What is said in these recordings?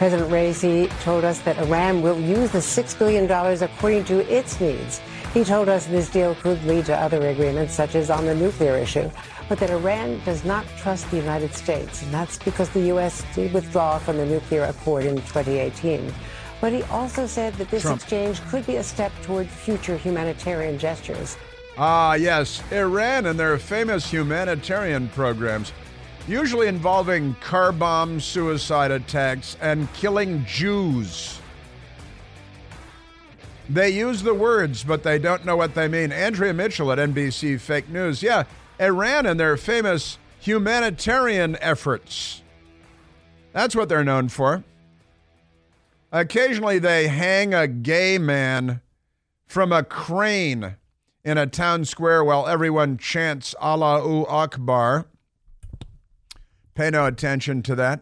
President Raisi told us that Iran will use the $6 billion according to its needs. He told us this deal could lead to other agreements, such as on the nuclear issue, but that Iran does not trust the United States, and that's because the U.S. did withdraw from the nuclear accord in 2018. But he also said that this exchange could be a step toward future humanitarian gestures. Ah, yes, Iran and their famous humanitarian programs, usually involving car bombs, suicide attacks, and killing Jews. They use the words, but they don't know what they mean. Andrea Mitchell at NBC Fake News. Yeah, Iran and their famous humanitarian efforts. That's what they're known for. Occasionally, they hang a gay man from a crane in a town square while everyone chants Allahu Akbar. Pay no attention to that.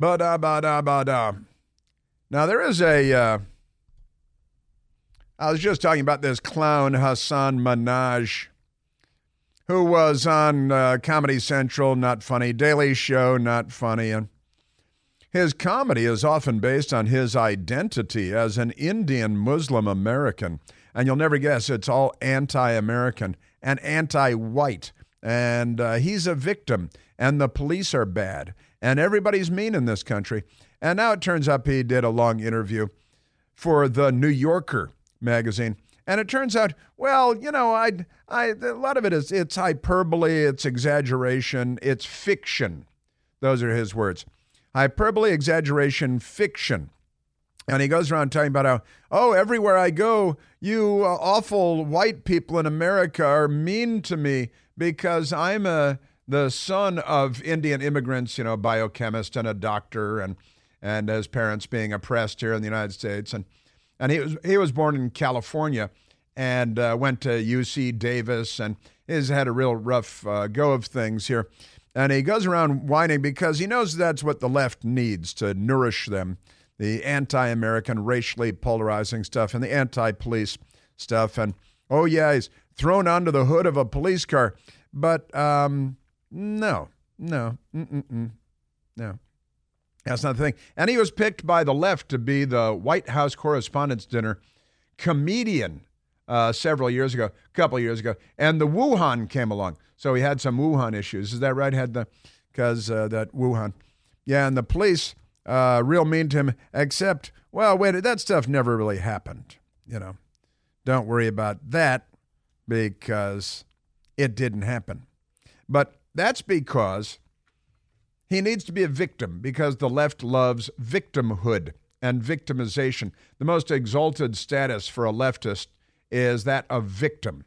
Ba-da-ba-da-ba-da. Now, there is a... I was just talking about this clown, Hasan Minhaj, who was on Comedy Central, not funny, Daily Show, not funny. And his comedy is often based on his identity as an Indian Muslim American. And you'll never guess, it's all anti-American and anti-white. And he's a victim, and the police are bad. And everybody's mean in this country. And now it turns up he did a long interview for the New Yorker magazine. And it turns out, well, you know, a lot of it is, it's hyperbole, it's exaggeration, it's fiction. Those are his words. Hyperbole, exaggeration, fiction. And he goes around talking about how, oh, everywhere I go, you awful white people in America are mean to me because I'm the son of Indian immigrants, you know, a biochemist and a doctor, and his parents being oppressed here in the United States. And he was born in California and went to UC Davis and has had a real rough go of things here. And he goes around whining because he knows that's what the left needs to nourish them, the anti-American, racially polarizing stuff and the anti-police stuff. And, oh, yeah, he's thrown onto the hood of a police car. But no. That's not the thing. And he was picked by the left to be the White House Correspondents' Dinner comedian a couple of years ago. And the Wuhan came along. So he had some Wuhan issues. Is that right? That Wuhan. Yeah, and the police, real mean to him, except, well, wait, that stuff never really happened. You know, don't worry about that because it didn't happen. But that's because... he needs to be a victim because the left loves victimhood and victimization. The most exalted status for a leftist is that of victim.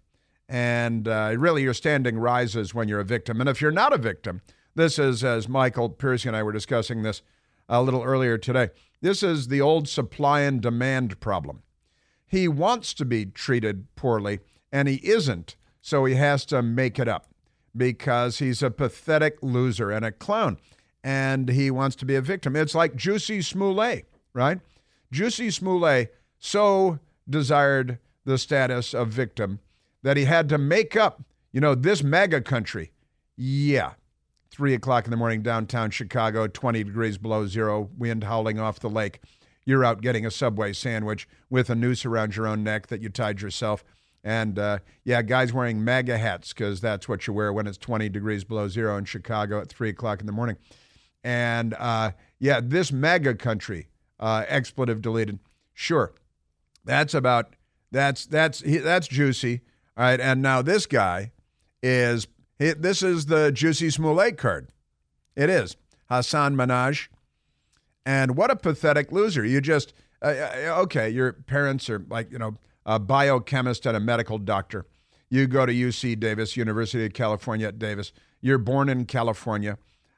And really, your standing rises when you're a victim. And if you're not a victim, this is, as Michael Pierce and I were discussing this a little earlier today, this is the old supply and demand problem. He wants to be treated poorly, and he isn't, so he has to make it up, because he's a pathetic loser and a clown, and he wants to be a victim. It's like Jussie Smollett, right? Jussie Smollett so desired the status of victim that he had to make up, you know, this MAGA country. Yeah, 3 o'clock in the morning, downtown Chicago, 20 degrees below zero, wind howling off the lake. You're out getting a Subway sandwich with a noose around your own neck that you tied yourself. And, yeah, guys wearing MAGA hats because that's what you wear when it's 20 degrees below zero in Chicago at 3 o'clock in the morning. And, yeah, this MAGA country, expletive deleted, sure. That's Jussie, all right? And now this guy is the Jussie Smollett card. It is. Hasan Minhaj. And what a pathetic loser. You just, okay, your parents are like, you know, a biochemist and a medical doctor. You go to UC Davis, University of California at Davis. You're born in California.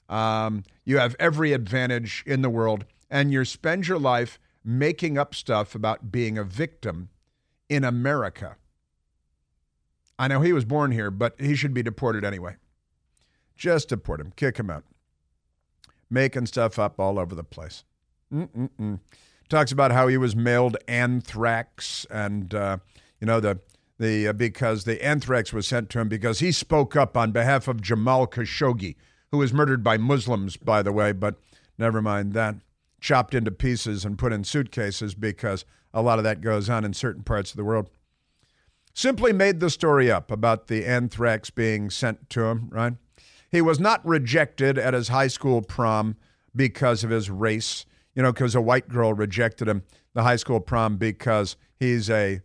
You have every advantage in the world, and you spend your life making up stuff about being a victim in America. I know he was born here, but he should be deported anyway. Just deport him. Kick him out. Making stuff up all over the place. Talks about how he was mailed anthrax and, you know, because the anthrax was sent to him because he spoke up on behalf of Jamal Khashoggi, who was murdered by Muslims, by the way, but never mind that, chopped into pieces and put in suitcases because a lot of that goes on in certain parts of the world. Simply made the story up about the anthrax being sent to him, right? He was not rejected at his high school prom because of his race, you know, because a white girl rejected him, the high school prom, because he's an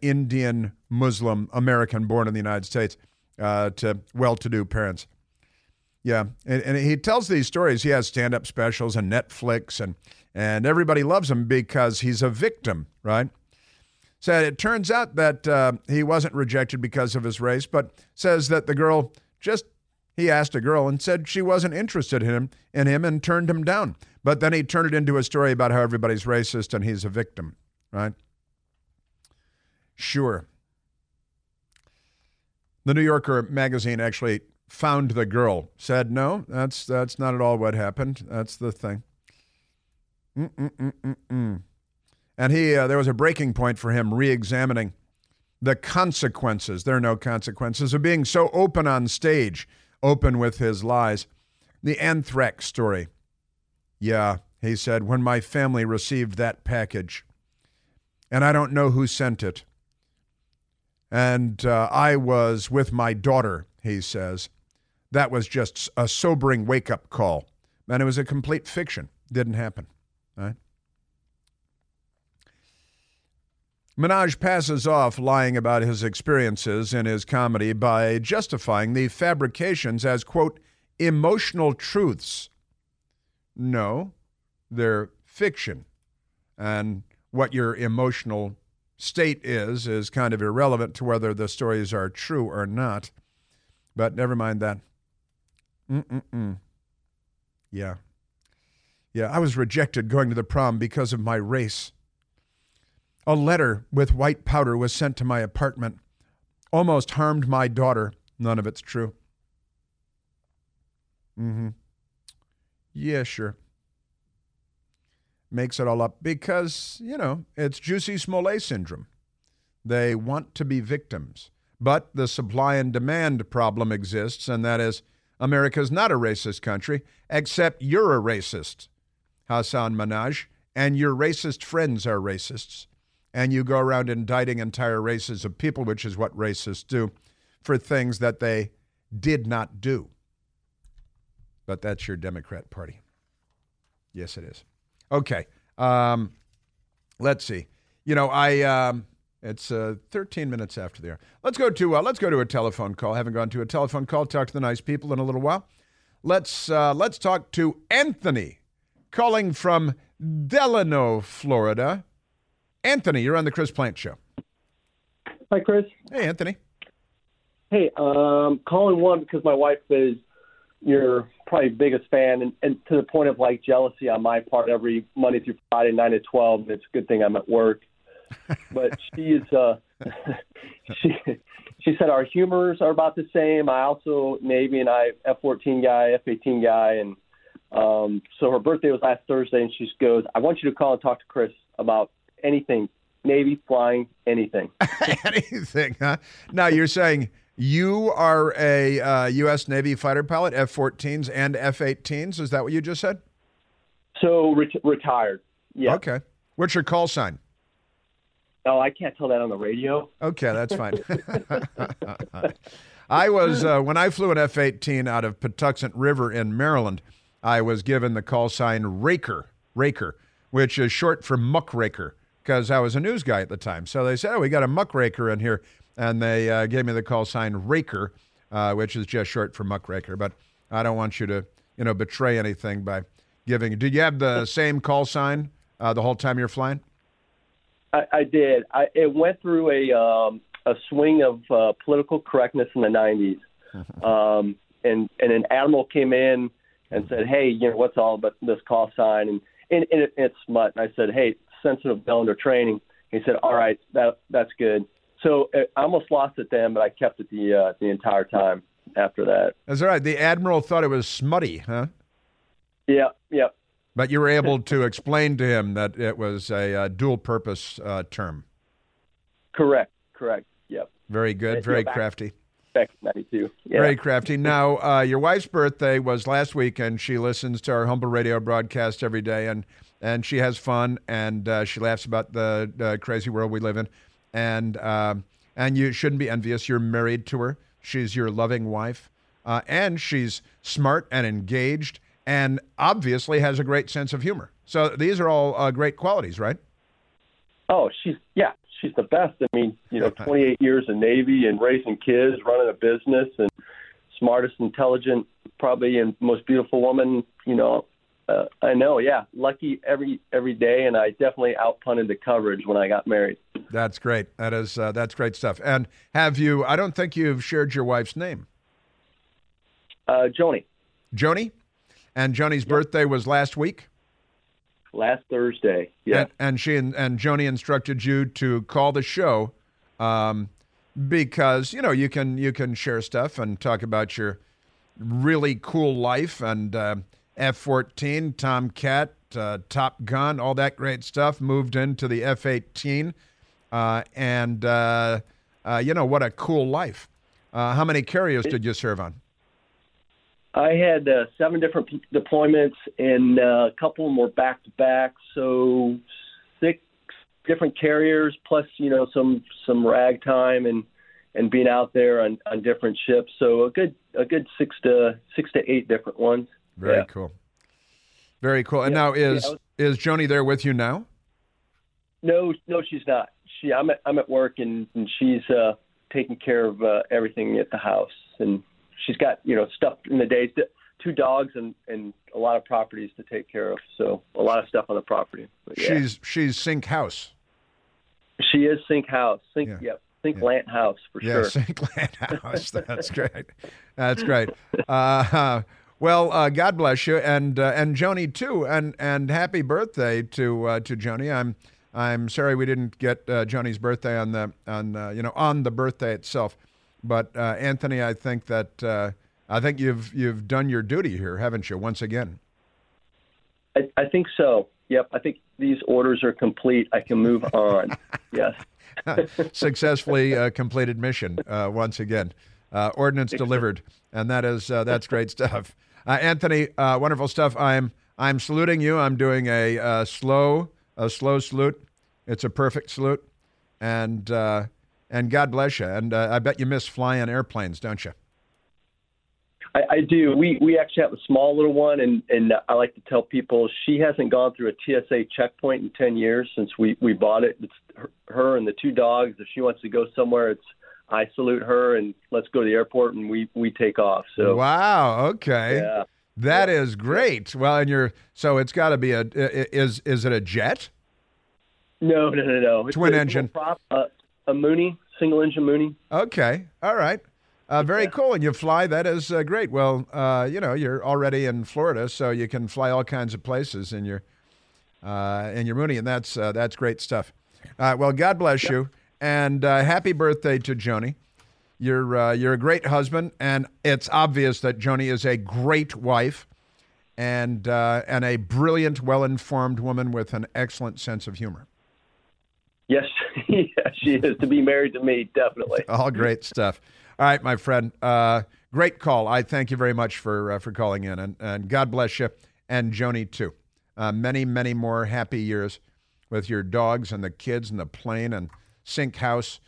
Indian Muslim American born in the United States to well-to-do parents. Yeah, and he tells these stories. He has stand-up specials and Netflix, and everybody loves him because he's a victim, right? So it turns out that he wasn't rejected because of his race, but says that the girl just, he asked a girl and said she wasn't interested in him and turned him down. But then he turned it into a story about how everybody's racist and he's a victim, right? Sure. The New Yorker magazine actually found the girl, said, no, that's not at all what happened. That's the thing. And he there was a breaking point for him re-examining the consequences. There are no consequences of being so open on stage, open with his lies. The anthrax story. Yeah, he said, when my family received that package, and I don't know who sent it, and I was with my daughter, he says, that was just a sobering wake-up call. And it was a complete fiction. Didn't happen, right? Minhaj passes off lying about his experiences in his comedy by justifying the fabrications as, quote, emotional truths. No, they're fiction. And what your emotional state is kind of irrelevant to whether the stories are true or not. But never mind that. Yeah. Yeah, I was rejected going to the prom because of my race. A letter with white powder was sent to my apartment. Almost harmed my daughter. None of it's true. Yeah, sure. Makes it all up because, you know, it's Jussie Smollett syndrome. They want to be victims. But the supply and demand problem exists, and that is America's not a racist country, except you're a racist, Hasan Minhaj, and your racist friends are racists. And you go around indicting entire races of people, which is what racists do, for things that they did not do. But that's your Democrat Party. Yes, it is. Okay. Let's see. You know, it's 13 minutes after the hour. Let's go to a telephone call. I haven't gone to a telephone call. Talk to the nice people in a little while. Let's talk to Anthony, calling from Delano, Florida. Anthony, you're on the Chris Plant Show. Hi, Chris. Hey, Anthony. Hey, calling one because my wife is your probably biggest fan, and to the point of like jealousy on my part every Monday through Friday, 9 to 12. And it's a good thing I'm at work. But she said our humors are about the same. I also, Navy and I, F-14 guy, F-18 guy. And so her birthday was last Thursday, and she goes, I want you to call and talk to Chris about anything, Navy, flying, anything. Anything, huh? Now you're saying you are a U.S. Navy fighter pilot, F-14s and F-18s. Is that what you just said? So retired, yeah. Okay. What's your call sign? Oh, I can't tell that on the radio. Okay, that's fine. I was, when I flew an F-18 out of Patuxent River in Maryland, I was given the call sign Raker, which is short for muckraker, because I was a news guy at the time. So they said, oh, we got a muckraker in here, and they gave me the call sign Raker, which is just short for muckraker. But I don't want you to, you know, betray anything by giving. Did you have the same call sign the whole time you're flying? I did. It went through a swing of political correctness in the 90s. And an admiral came in and said, hey, you know, what's all about this call sign? And it's smut. And I said, hey, sensitive calendar training. He said, all right, that's good. So I almost lost it then, but I kept it the entire time after that. That's all right. The admiral thought it was smutty, huh? Yeah. But you were able to explain to him that it was a dual-purpose term. Correct. Yep. Very good. Very crafty. expect Maddie too. Yeah. Very crafty. Now, your wife's birthday was last week, and she listens to our humble radio broadcast every day, and she has fun, and she laughs about the crazy world we live in, and you shouldn't be envious. You're married to her. She's your loving wife, and she's smart and engaged, and obviously has a great sense of humor. So these are all great qualities, right? Oh, she's the best. I mean, 28 years in Navy and raising kids, running a business, and smartest, intelligent, probably, and most beautiful woman, I know. Yeah. Lucky every day. And I definitely outpunted the coverage when I got married. That's great. That is, that's great stuff. And I don't think you've shared your wife's name. Joni? And Joni's birthday was last week? Last Thursday, yeah. And she and Joni instructed you to call the show because, you can share stuff and talk about your really cool life and F-14, Tomcat, Top Gun, all that great stuff, moved into the F-18. What a cool life. How many carriers did you serve on? I had 7 different deployments, and a couple of them were back-to-back, so 6 different carriers, plus, some ragtime and being out there on different ships. So a good 6 to 8 different ones. Very cool. Very cool. And now is Joni there with you now? No, she's not. I'm at work, and she's taking care of everything at the house, and she's got, stuff in the days, 2 dogs and a lot of properties to take care of. So a lot of stuff on the property. But, yeah. She's Sink House. She is Sink House. Lant House for sure. Sink Lant House. That's great. That's great. Well, God bless you. And Joni too. And happy birthday to Joni. I'm sorry we didn't get Joni's birthday on the birthday itself. But Anthony, I think that you've done your duty here, haven't you? Once again, I think so. Yep, I think these orders are complete. I can move on. Yes, successfully completed mission once again. Ordnance delivered, and that's great stuff. Anthony, wonderful stuff. I'm saluting you. I'm doing a slow salute. It's a perfect salute, and. And God bless you. And I bet you miss flying airplanes, don't you? I do. We actually have a small little one, and I like to tell people she hasn't gone through a TSA checkpoint in 10 years since we bought it. It's her and the 2 dogs. If she wants to go somewhere, it's I salute her, and let's go to the airport, and we take off. So wow, okay. Yeah. That is great. Well, and so it's got to be is it a jet? No. Twin engine. A Mooney, single-engine Mooney. Okay, all right, very cool. And you fly? That is great. Well, you're already in Florida, so you can fly all kinds of places in your Mooney, and that's great stuff. Well, God bless you, and happy birthday to Joni. You're a great husband, and it's obvious that Joni is a great wife, and a brilliant, well-informed woman with an excellent sense of humor. Yes, she is to be married to me, definitely. All great stuff. All right, my friend. Great call. I thank you very much for calling in, and God bless you, and Joni too. Many, many more happy years with your dogs and the kids and the plane and Sink House.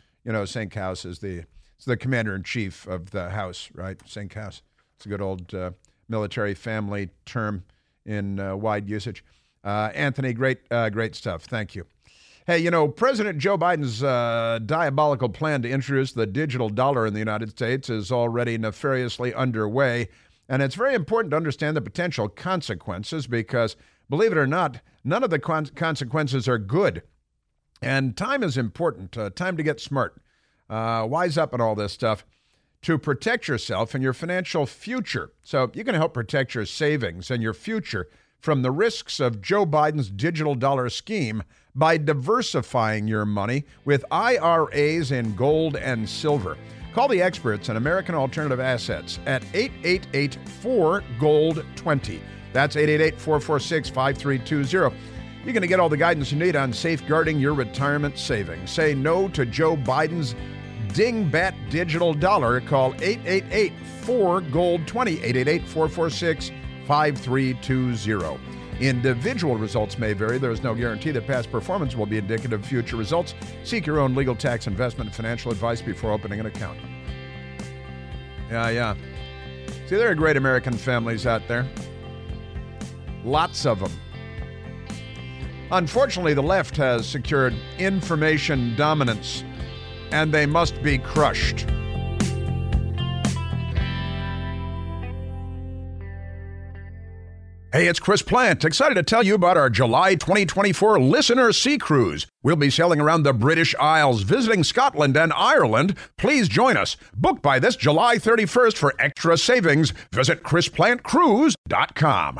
Sink House is the commander-in-chief of the house, right? Sink House. It's a good old military family term in wide usage. Anthony, great stuff. Thank you. Hey, President Joe Biden's diabolical plan to introduce the digital dollar in the United States is already nefariously underway, and it's very important to understand the potential consequences because, believe it or not, none of the consequences are good. And time is important, time to get smart, wise up and all this stuff, to protect yourself and your financial future. So you can help protect your savings and your future from the risks of Joe Biden's digital dollar scheme by diversifying your money with IRAs in gold and silver. Call the experts at American Alternative Assets at 888-4GOLD20. That's 888-446-5320. You're going to get all the guidance you need on safeguarding your retirement savings. Say no to Joe Biden's dingbat digital dollar, call 888-4GOLD20, 888-446-5320. Individual results may vary. There is no guarantee that past performance will be indicative of future results. Seek your own legal, tax, investment, and financial advice before opening an account. Yeah. See, there are great American families out there. Lots of them. Unfortunately, the left has secured information dominance, and they must be crushed. Hey, it's Chris Plant, excited to tell you about our July 2024 Listener Sea Cruise. We'll be sailing around the British Isles, visiting Scotland and Ireland. Please join us. Book by this July 31st for extra savings. Visit ChrisPlantCruise.com.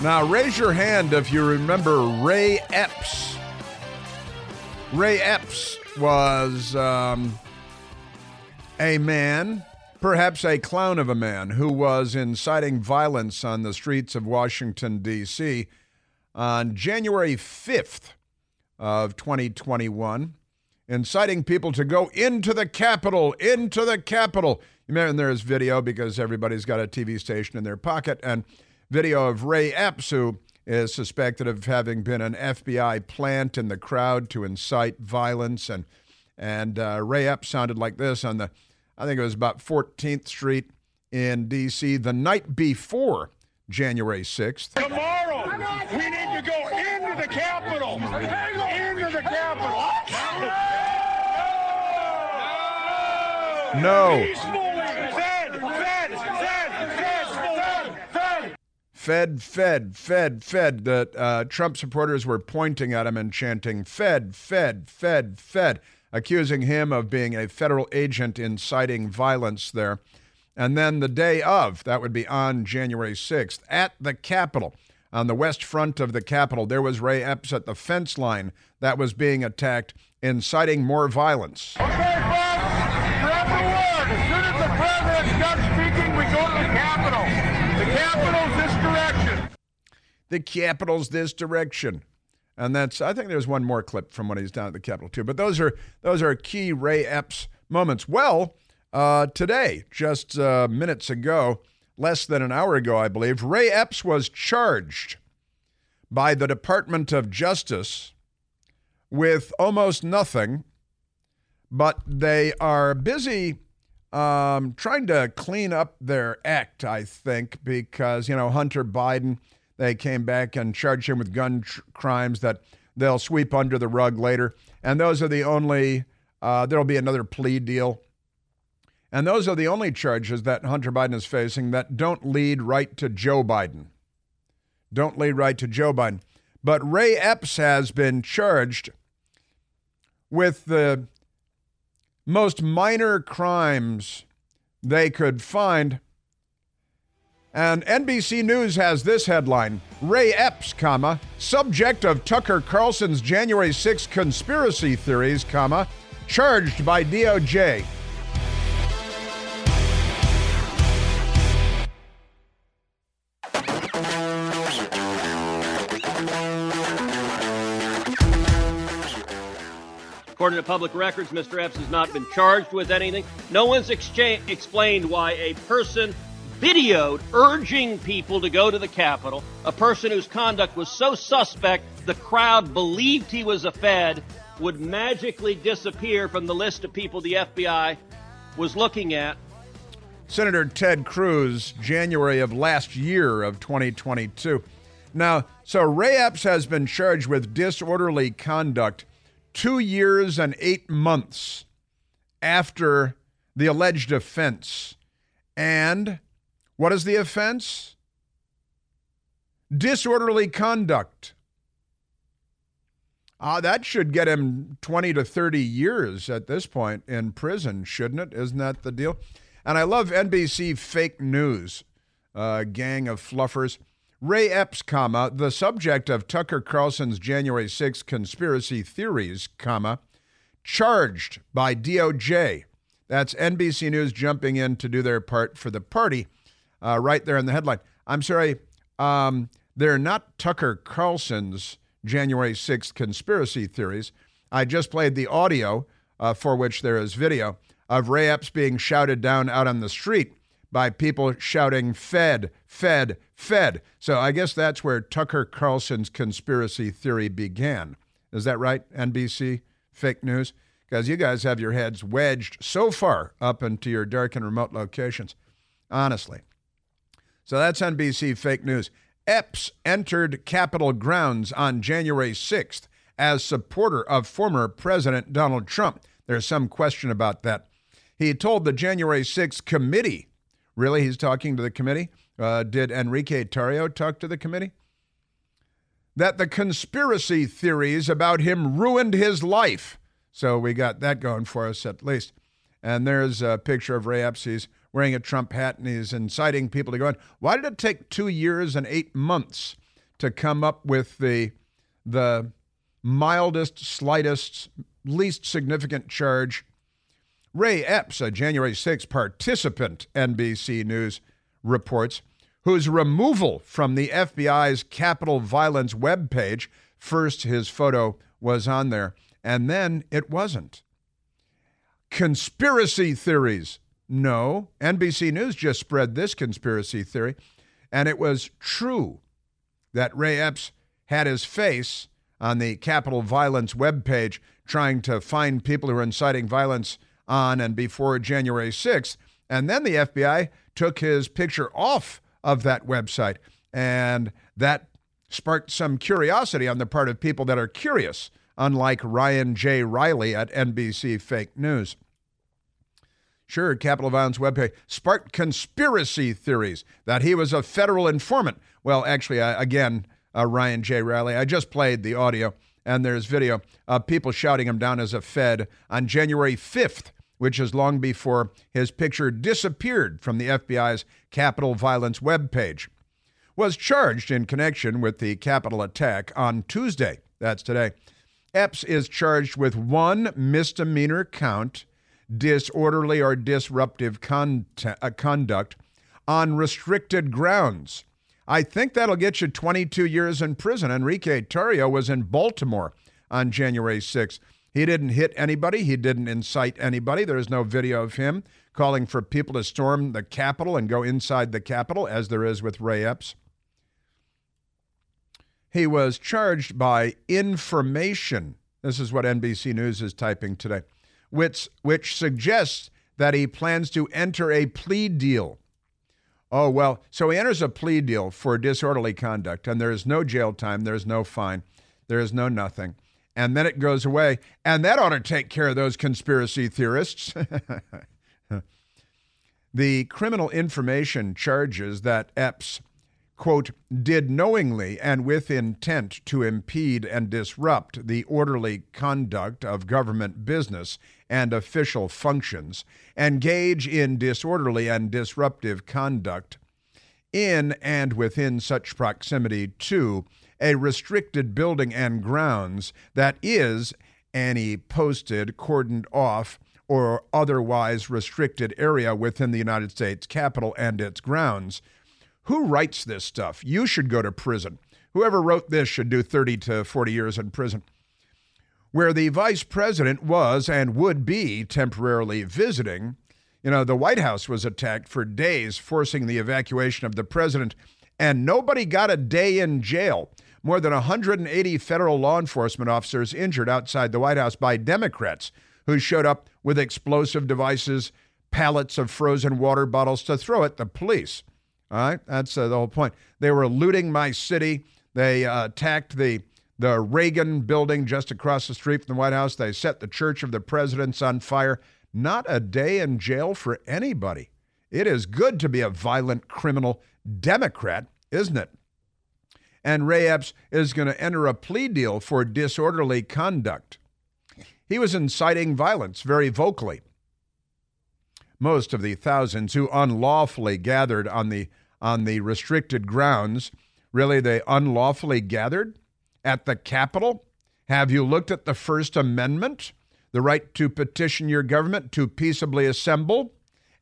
Now, raise your hand if you remember Ray Epps. Ray Epps was a man, perhaps a clown of a man, who was inciting violence on the streets of Washington, D.C. on January 5th of 2021, inciting people to go into the Capitol, into the Capitol. You remember there is video because everybody's got a TV station in their pocket, and video of Ray Epps, who is suspected of having been an FBI plant in the crowd to incite violence. And Ray Epps sounded like this on the, I think it was about 14th Street in D.C. the night before January 6th. Tomorrow, we need to go into the Capitol. Into the Capitol. No. Fed, that Trump supporters were pointing at him and chanting, Fed, accusing him of being a federal agent inciting violence there. And then the day of, that would be on January 6th, at the Capitol, on the west front of the Capitol, there was Ray Epps at the fence line that was being attacked, inciting more violence. Okay, folks, grab the word. As soon as the president stops speaking, we go to the Capitol. The Capitol's this direction. The Capitol's this direction. And that's, I think there's one more clip from when he's down at the Capitol, too. But those are key Ray Epps moments. Well, today, just minutes ago, less than an hour ago, I believe, Ray Epps was charged by the Department of Justice with almost nothing, but they are busy trying to clean up their act, I think, because, you know, Hunter Biden, they came back and charged him with gun crimes that they'll sweep under the rug later. And those are the only, there'll be another plea deal. And those are the only charges that Hunter Biden is facing that don't lead right to Joe Biden. But Ray Epps has been charged with the most minor crimes they could find. And NBC News has this headline, Ray Epps, comma, subject of Tucker Carlson's January 6th conspiracy theories, comma, charged by DOJ. According to public records, Mr. Epps has not been charged with anything. No one's explained why a person videoed urging people to go to the Capitol, a person whose conduct was so suspect the crowd believed he was a Fed, would magically disappear from the list of people the FBI was looking at. Senator Ted Cruz, January of last year of 2022. Now, so Ray Epps has been charged with disorderly conduct 2 years and 8 months after the alleged offense. And what is the offense? Disorderly conduct. That should get him 20 to 30 years at this point in prison, shouldn't it? Isn't that the deal? And I love NBC fake news, gang of fluffers. Ray Epps, comma, the subject of Tucker Carlson's January 6th conspiracy theories, comma, charged by DOJ. That's NBC News jumping in to do their part for the party, right there in the headline. I'm sorry, they're not Tucker Carlson's January 6th conspiracy theories. I just played the audio, for which there is video, of Ray Epps being shouted down out on the street by people shouting, Fed, Fed, Fed. So I guess that's where Tucker Carlson's conspiracy theory began. Is that right, NBC fake news? Because you guys have your heads wedged so far up into your dark and remote locations, honestly. So that's NBC fake news. Epps entered Capitol grounds on January 6th as supporter of former President Donald Trump. There's some question about that. He told the January 6th committee, really, he's talking to the committee? Did Enrique Tarrio talk to the committee? That the conspiracy theories about him ruined his life. So we got that going for us at least. And there's a picture of Ray Epps. He's wearing a Trump hat, and he's inciting people to go in. Why did it take 2 years and 8 months to come up with the mildest, slightest, least significant charge? Ray Epps, a January 6th participant, NBC News reports, whose removal from the FBI's Capitol Violence webpage, first his photo was on there, and then it wasn't. Conspiracy theories. No, NBC News just spread this conspiracy theory, and it was true that Ray Epps had his face on the Capitol Violence webpage trying to find people who were inciting violence on and before January 6th, and then the FBI took his picture off of that website, and that sparked some curiosity on the part of people that are curious, unlike Ryan J. Riley at NBC Fake News. Sure, Capitol Violence webpage sparked conspiracy theories that he was a federal informant. Well, actually, Ryan J. Riley, I just played the audio, and there's video of people shouting him down as a Fed on January 5th, which is long before his picture disappeared from the FBI's Capitol Violence webpage. Was charged in connection with the Capitol attack on Tuesday. That's today. Epps is charged with one misdemeanor count, disorderly or disruptive conduct on restricted grounds. I think that'll get you 22 years in prison. Enrique Tarrio was in Baltimore on January 6th. He didn't hit anybody. He didn't incite anybody. There is no video of him calling for people to storm the Capitol and go inside the Capitol, as there is with Ray Epps. He was charged by information. This is what NBC News is typing today. Which suggests that he plans to enter a plea deal. Oh, well, so he enters a plea deal for disorderly conduct, and there is no jail time, there is no fine, there is no nothing. And then it goes away, and that ought to take care of those conspiracy theorists. The criminal information charges that Epps, quote, did knowingly and with intent to impede and disrupt the orderly conduct of government business and official functions, engage in disorderly and disruptive conduct in and within such proximity to a restricted building and grounds that is any posted, cordoned off, or otherwise restricted area within the United States Capitol and its grounds. Who writes this stuff? You should go to prison. Whoever wrote this should do 30 to 40 years in prison. Where the vice president was and would be temporarily visiting, the White House was attacked for days, forcing the evacuation of the president, and nobody got a day in jail. More than 180 federal law enforcement officers injured outside the White House by Democrats who showed up with explosive devices, pallets of frozen water bottles to throw at the police. All right, that's the whole point. They were looting my city. They attacked the Reagan building just across the street from the White House. They set the Church of the Presidents on fire. Not a day in jail for anybody. It is good to be a violent criminal Democrat, isn't it? and Ray Epps is going to enter a plea deal for disorderly conduct. He was inciting violence very vocally. Most of the thousands who unlawfully gathered on the restricted grounds, really they unlawfully gathered at the Capitol? Have you looked at the First Amendment, the right to petition your government to peaceably assemble?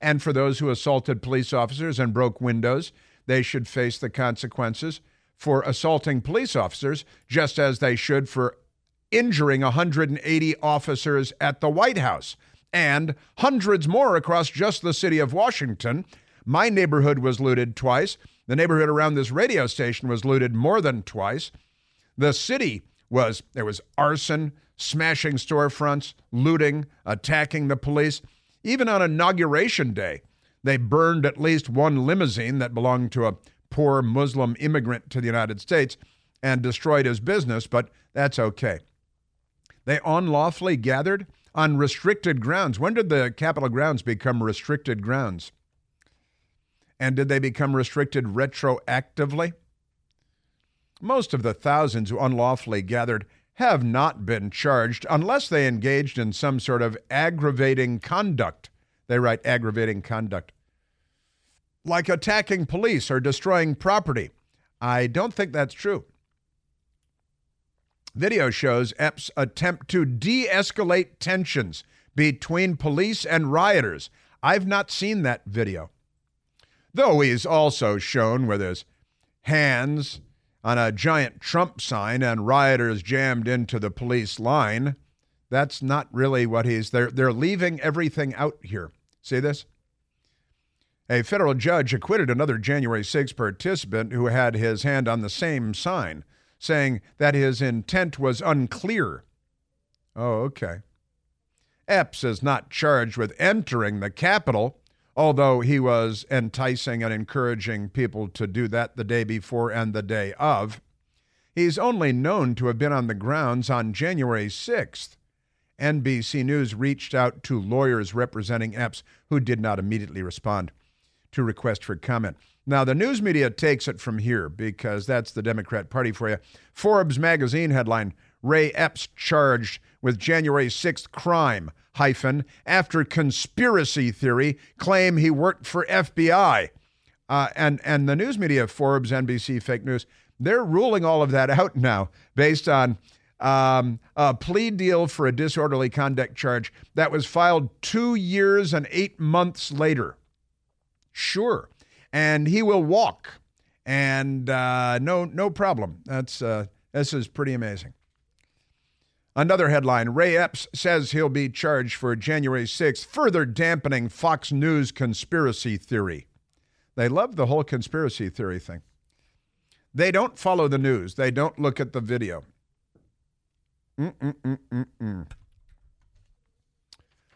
And for those who assaulted police officers and broke windows, they should face the consequences for assaulting police officers, just as they should for injuring 180 officers at the White House and hundreds more across just the city of Washington. My neighborhood was looted twice. The neighborhood around this radio station was looted more than twice. The city was, there was arson, smashing storefronts, looting, attacking the police. Even on Inauguration Day, they burned at least one limousine that belonged to a poor Muslim immigrant to the United States and destroyed his business, but that's okay. They unlawfully gathered on restricted grounds. When did the Capitol grounds become restricted grounds? And did they become restricted retroactively? Most of the thousands who unlawfully gathered have not been charged unless they engaged in some sort of aggravating conduct. They write aggravating conduct, like attacking police or destroying property. I don't think that's true. Video shows Epps' attempt to de-escalate tensions between police and rioters. I've not seen that video. Though he's also shown with his hands on a giant Trump sign and rioters jammed into the police line. That's not really what he's... They're leaving everything out here. See this? A federal judge acquitted another January 6th participant who had his hand on the same sign, saying that his intent was unclear. Oh, okay. Epps is not charged with entering the Capitol, although he was enticing and encouraging people to do that the day before and the day of. He's only known to have been on the grounds on January 6th. NBC News reached out to lawyers representing Epps, who did not immediately respond to request for comment. Now, the news media takes it from here because that's the Democrat Party for you. Forbes magazine headline, Ray Epps charged with January 6th crime, after conspiracy theory claim he worked for FBI. And the news media, Forbes, NBC, fake news, they're ruling all of that out now based on a plea deal for a disorderly conduct charge that was filed 2 years and 8 months later. Sure. And he will walk. And no problem. This is pretty amazing. Another headline, Ray Epps says he'll be charged for January 6th, further dampening Fox News conspiracy theory. They love the whole conspiracy theory thing. They don't follow the news. They don't look at the video.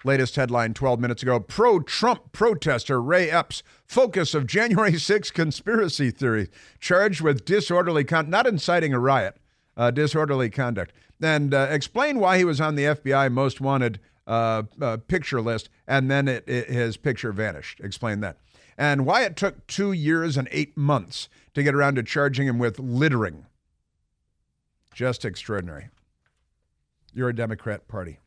Latest headline 12 minutes ago, pro-Trump protester Ray Epps, focus of January 6th conspiracy theory, charged with disorderly conduct, not inciting a riot, disorderly conduct. And explain why he was on the FBI most wanted picture list, and then his picture vanished. Explain that. And why it took 2 years and 8 months to get around to charging him with littering. Just extraordinary. You're a Democrat Party.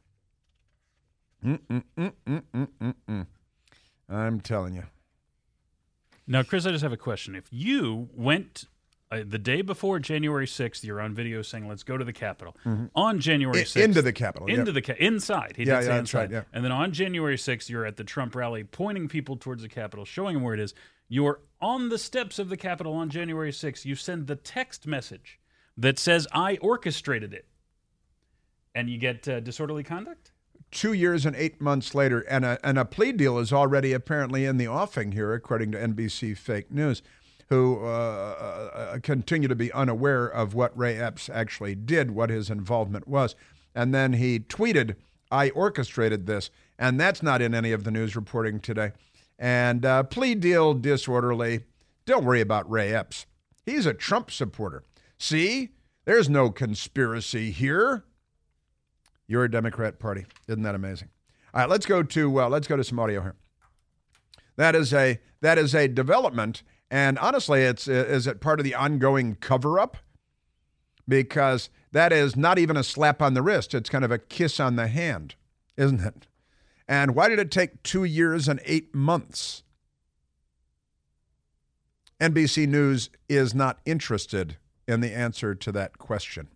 I'm telling you. Now, Chris, I just have a question. If you went... the day before January 6th, you're on video saying, let's go to the Capitol. Mm-hmm. On January 6th. Into the Capitol. Into the inside. He didn't say inside. Right, yeah. And then on January 6th, you're at the Trump rally, pointing people towards the Capitol, showing them where it is. You're on the steps of the Capitol on January 6th. You send the text message that says, I orchestrated it. And you get disorderly conduct? 2 years and 8 months later, and a plea deal is already apparently in the offing here, according to NBC Fake News, who continue to be unaware of what Ray Epps actually did, what his involvement was. And then he tweeted, I orchestrated this. And that's not in any of the news reporting today. And plea deal disorderly. Don't worry about Ray Epps. He's a Trump supporter. See, there's no conspiracy here. You're a Democrat Party. Isn't that amazing? All right, let's go to some audio here. That is a development. And honestly, is it part of the ongoing cover-up because that is not even a slap on the wrist. It's kind of a kiss on the hand, isn't it? And why did it take 2 years and 8 months? NBC News is not interested in the answer to that question.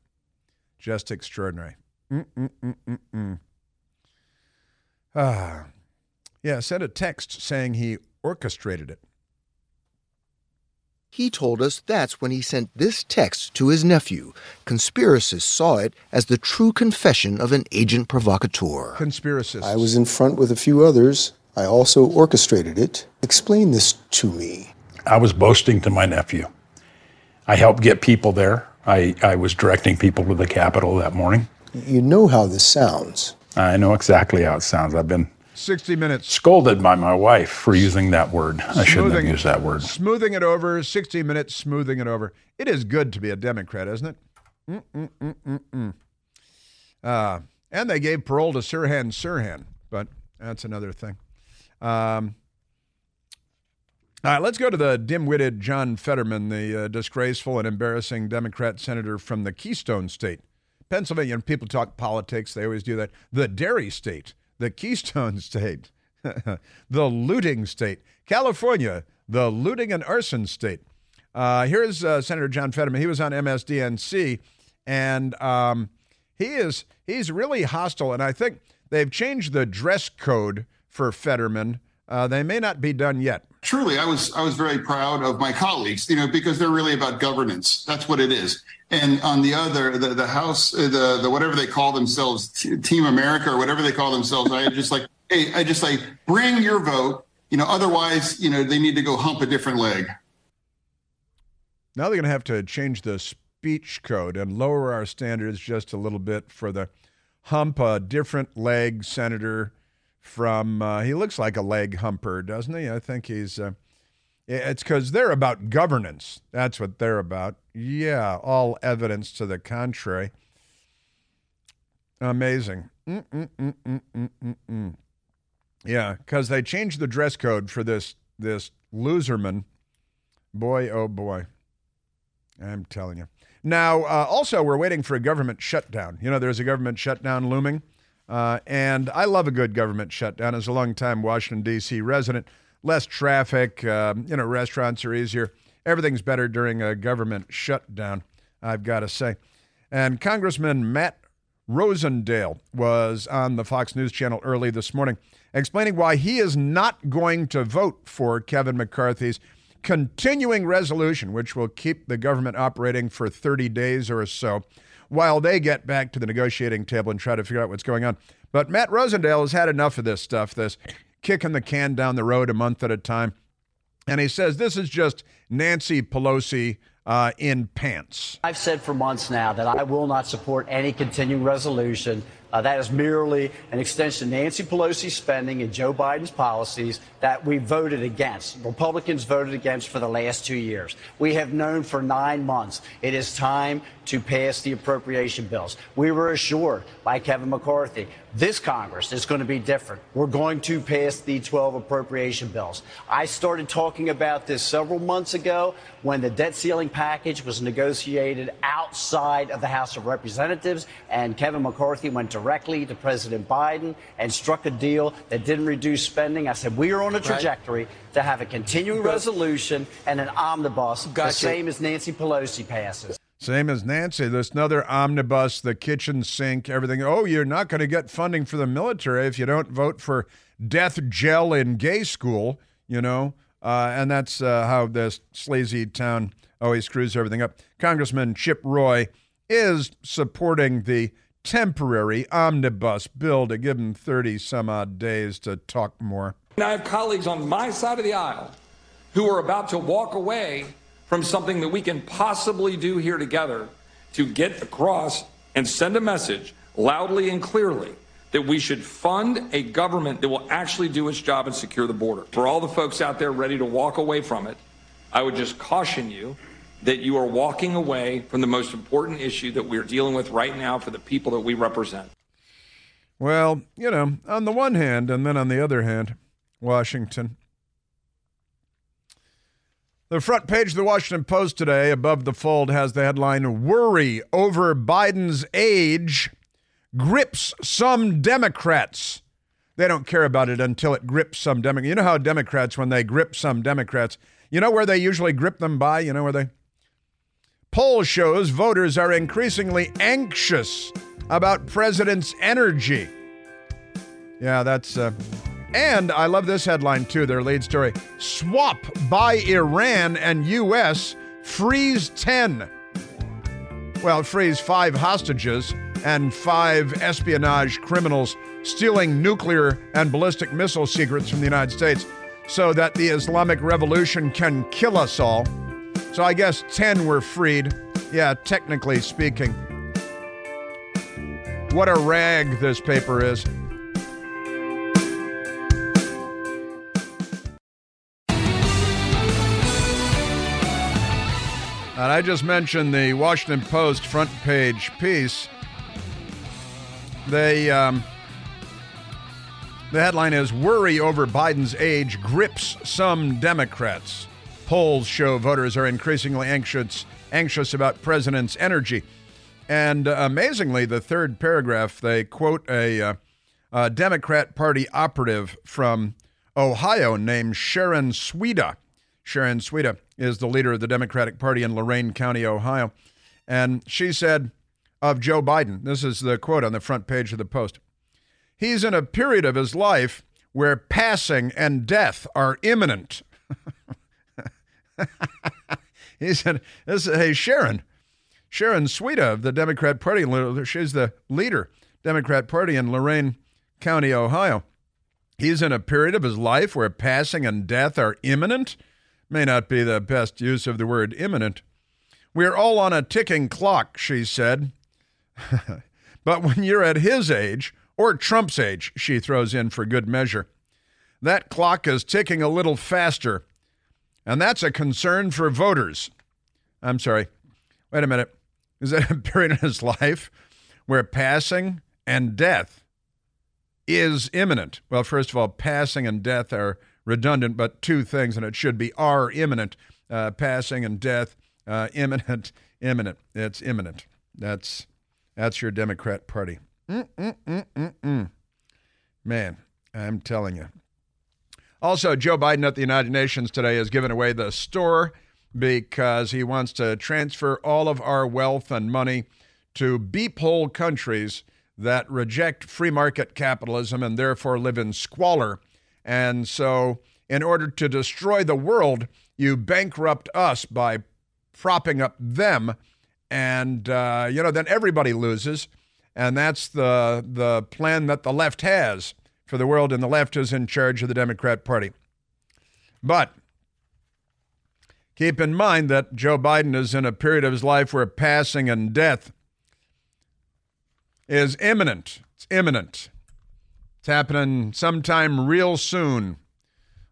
Just extraordinary. Yeah, sent a text saying he orchestrated it. He told us that's when he sent this text to his nephew. Conspiracists saw it as the true confession of an agent provocateur. Conspiracists. I was in front with a few others. I also orchestrated it. Explain this to me. I was boasting to my nephew. I helped get people there. I was directing people to the Capitol that morning. You know how this sounds. I know exactly how it sounds. I've been 60 Minutes. Scolded by my wife for using that word. I shouldn't have used that word. Smoothing it over, 60 Minutes, smoothing it over. It is good to be a Democrat, isn't it? And they gave parole to Sirhan, but that's another thing. All right, let's go to the dim-witted John Fetterman, the disgraceful and embarrassing Democrat senator from the Keystone State. Pennsylvania, and people talk politics, they always do that. The Dairy State. The Keystone State, the looting state. California, the looting and arson state. Here's Senator John Fetterman. He was on MSDNC, and he's really hostile, and I think they've changed the dress code for Fetterman. They may not be done yet. Truly, I was very proud of my colleagues, because they're really about governance. That's what it is. And on the other, the House, the whatever they call themselves, Team America or whatever they call themselves, I just bring your vote. Otherwise, they need to go hump a different leg. Now they're going to have to change the speech code and lower our standards just a little bit for the hump a different leg senator. From he looks like a leg humper, doesn't he? I think he's it's because they're about governance. That's what they're about. Yeah, all evidence to the contrary. Amazing. Yeah, because they changed the dress code for this loserman. Boy, oh boy, I'm telling you. Now, also, we're waiting for a government shutdown. There's a government shutdown looming. And I love a good government shutdown. As a longtime Washington, D.C. resident, less traffic, restaurants are easier. Everything's better during a government shutdown, I've got to say. And Congressman Matt Rosendale was on the Fox News Channel early this morning explaining why he is not going to vote for Kevin McCarthy's continuing resolution, which will keep the government operating for 30 days or so, while they get back to the negotiating table and try to figure out what's going on. But Matt Rosendale has had enough of this stuff, this kicking the can down the road a month at a time. And he says this is just Nancy Pelosi in pants. I've said for months now that I will not support any continuing resolution. That is merely an extension of Nancy Pelosi's spending and Joe Biden's policies that we voted against. Republicans voted against for the last 2 years. We have known for 9 months it is time to pass the appropriation bills. We were assured by Kevin McCarthy this Congress is going to be different. We're going to pass the 12 appropriation bills. I started talking about this several months ago when the debt ceiling package was negotiated outside of the House of Representatives, and Kevin McCarthy went directly to President Biden and struck a deal that didn't reduce spending. I said, we are on a trajectory to have a continuing resolution and an omnibus, the same as Nancy Pelosi passes. Same as Nancy. There's another omnibus, the kitchen sink, everything. Oh, you're not going to get funding for the military if you don't vote for death gel in gay school, and that's how this sleazy town always screws everything up. Congressman Chip Roy is supporting the temporary omnibus bill to give them 30-some-odd days to talk more. And I have colleagues on my side of the aisle who are about to walk away from something that we can possibly do here together to get across and send a message loudly and clearly that we should fund a government that will actually do its job and secure the border. For all the folks out there ready to walk away from it, I would just caution you that you are walking away from the most important issue that we're dealing with right now for the people that we represent. Well, on the one hand, and then on the other hand, Washington. The front page of the Washington Post today, above the fold, has the headline, Worry Over Biden's Age Grips Some Democrats. They don't care about it until it grips some Democrats. You know how Democrats, when they grip some Democrats, you know where they usually grip them by? You know where they? Poll shows voters are increasingly anxious about president's energy. Yeah, that's... And I love this headline, too, their lead story. Swap by Iran and U.S. frees 10. Well, frees 5 hostages and 5 espionage criminals stealing nuclear and ballistic missile secrets from the United States so that the Islamic Revolution can kill us all. So I guess 10 were freed. Yeah, technically speaking. What a rag this paper is. And I just mentioned the Washington Post front page piece. They, the headline is, Worry Over Biden's Age Grips Some Democrats. Polls show voters are increasingly anxious about president's energy. And amazingly, the third paragraph, they quote a Democrat Party operative from Ohio named Sharon Sweda. Sharon Sweda is the leader of the Democratic Party in Lorain County, Ohio. And she said of Joe Biden, this is the quote on the front page of the Post, he's in a period of his life where passing and death are imminent. He said, this is, hey, Sharon Sweda of the Democrat Party, she's the leader, Democrat Party in Lorain County, Ohio. He's in a period of his life where passing and death are imminent. May not be the best use of the word imminent. We're all on a ticking clock, she said. But when you're at his age, or Trump's age, she throws in for good measure, that clock is ticking a little faster. And that's a concern for voters. I'm sorry. Wait a minute. Is that a period in his life where passing and death is imminent? Well, first of all, passing and death are redundant, but two things, and it should be are imminent. Passing and death, imminent. It's imminent. That's your Democrat Party. Man, I'm telling you. Also, Joe Biden at the United Nations today has given away the store because he wants to transfer all of our wealth and money to beephole countries that reject free market capitalism and therefore live in squalor. And so in order to destroy the world, you bankrupt us by propping up them. And, then everybody loses. And that's the plan that the left has for the world. And the left is in charge of the Democrat Party. But keep in mind that Joe Biden is in a period of his life where passing and death is imminent. It's imminent. It's happening sometime real soon.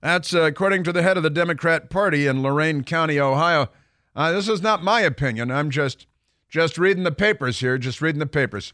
That's according to the head of the Democrat Party in Lorain County, Ohio. This is not my opinion. I'm just reading the papers here, just reading the papers.